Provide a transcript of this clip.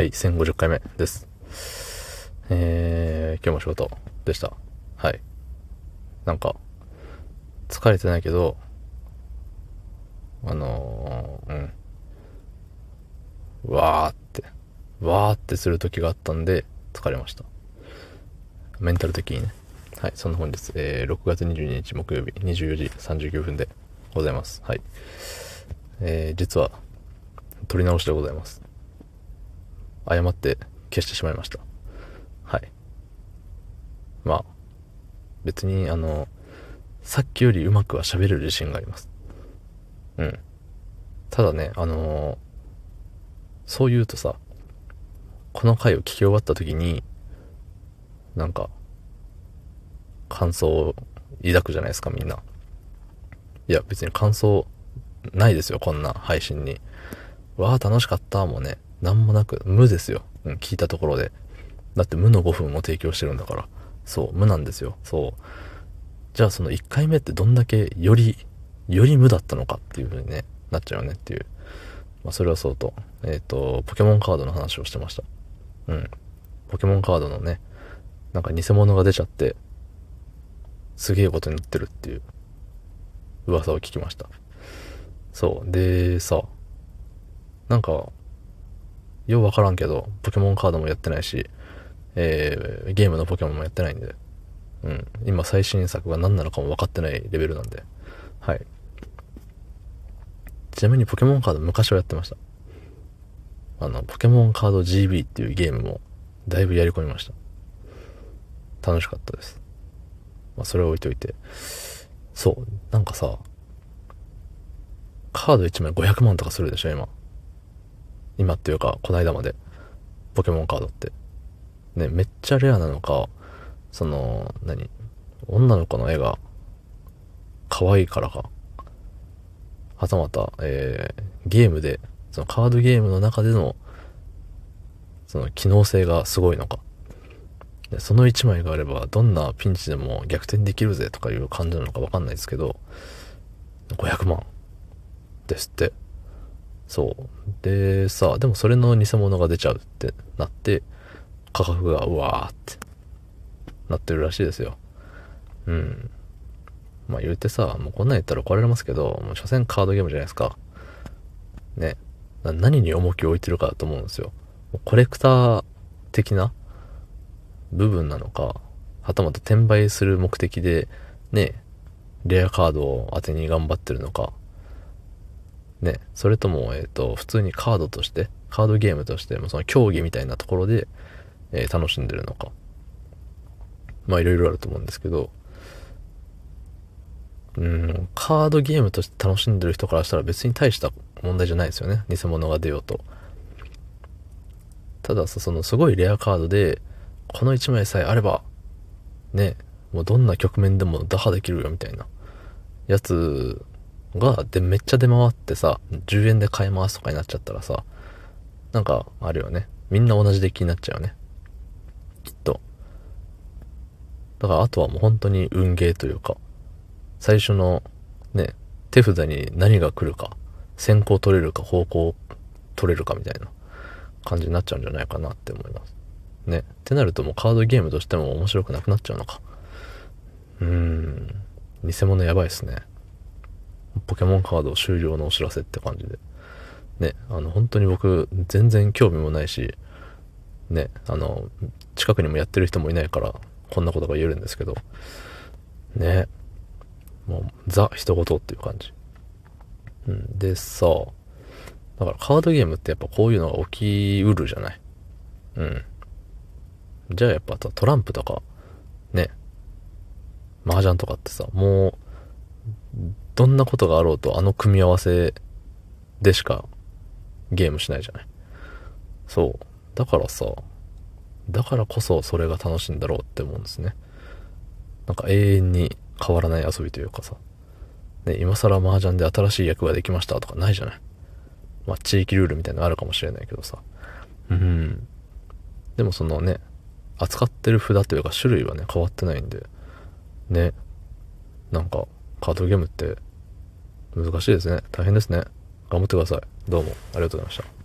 はい、1050回目です。今日も仕事でした。はい。なんか、疲れてないけど、わーってする時があったんで、疲れました。メンタル的にね。はい、そんな本日、6月22日木曜日24時39分でございます。はい。実は、撮り直しでございます。誤って消してしまいました。はい。まあ、別に、さっきよりうまくは喋れる自信があります。うん。ただね、そう言うとさ、この回を聞き終わった時に、なんか、感想を抱くじゃないですか、みんな。いや、別に感想ないですよ、こんな配信に。わー楽しかったもね、なんもなく無ですよ、うん、聞いたところで。だって無の5分も提供してるんだから、そう無なんですよ。そうじゃあその1回目ってどんだけより無だったのかっていう風にねなっちゃうよねっていう。まあそれはそうと、ポケモンカードの話をしてました。うん。ポケモンカードのね、なんか偽物が出ちゃって。すげえことになってるっていう噂を聞きました。そうでさ、なんかようわからんけどポケモンカードもやってないし、ゲームのポケモンもやってないんで、うん、今最新作が何なのかも分かってないレベルなんで、はい。ちなみにポケモンカード昔はやってました。ポケモンカード GB っていうゲームもだいぶやり込みました。楽しかったです。まあ、それを置いといて、そうなんかさ、カード1枚500万とかするでしょ今っていうかこないだまでポケモンカードってね、めっちゃレアなのか、その女の子の絵が可愛いからか、はたまた、ゲームでそのカードゲームの中でのその機能性がすごいのか、その一枚があればどんなピンチでも逆転できるぜとかいう感じなのかわかんないですけど、500万ですって。そうでさ、でもそれの偽物が出ちゃうってなって、価格がうわーってなってるらしいですよ。うん。まあ言うてさ、もうこんなん言ったら怒られますけど、もう所詮カードゲームじゃないですかね。何に重きを置いてるかだと思うんですよ。コレクター的な部分なのか、はたまた転売する目的でね、レアカードを当てに頑張ってるのかね、それとも普通にカードとして、カードゲームとしてもその競技みたいなところで、楽しんでるのか、まあいろいろあると思うんですけど、カードゲームとして楽しんでる人からしたら別に大した問題じゃないですよね、偽物が出ようと。たださ、そのすごいレアカードでこの1枚さえあればね、もうどんな局面でも打破できるよみたいなやつがでめっちゃ出回ってさ、10円で買えますとかになっちゃったらさ、なんかあるよね、みんな同じデッキになっちゃうよね、きっと。だからあとはもう本当に運ゲーというか、最初のね手札に何が来るか、先行取れるか方向取れるかみたいな感じになっちゃうんじゃないかなって思いますね。ってなるともうカードゲームとしても面白くなくなっちゃうのか。偽物やばいっすね。ポケモンカード終了のお知らせって感じでね。本当に僕全然興味もないしね、近くにもやってる人もいないからこんなことが言えるんですけどね、もうザ人事っていう感じ、うん、でさ、だからカードゲームってやっぱこういうのが起きうるじゃない。うん。じゃあやっぱトランプとかね、麻雀とかってさ、もうどんなことがあろうとあの組み合わせでしかゲームしないじゃない。そうだからさ、だからこそそれが楽しいんだろうって思うんですね。なんか永遠に変わらない遊びというかさ、ね、今更麻雀で新しい役ができましたとかないじゃない。まあ地域ルールみたいなのあるかもしれないけどさ、うん、でもそのね扱ってる札というか種類はね変わってないんでね、なんかカードゲームって難しいですね。大変ですね。頑張ってください。どうもありがとうございました。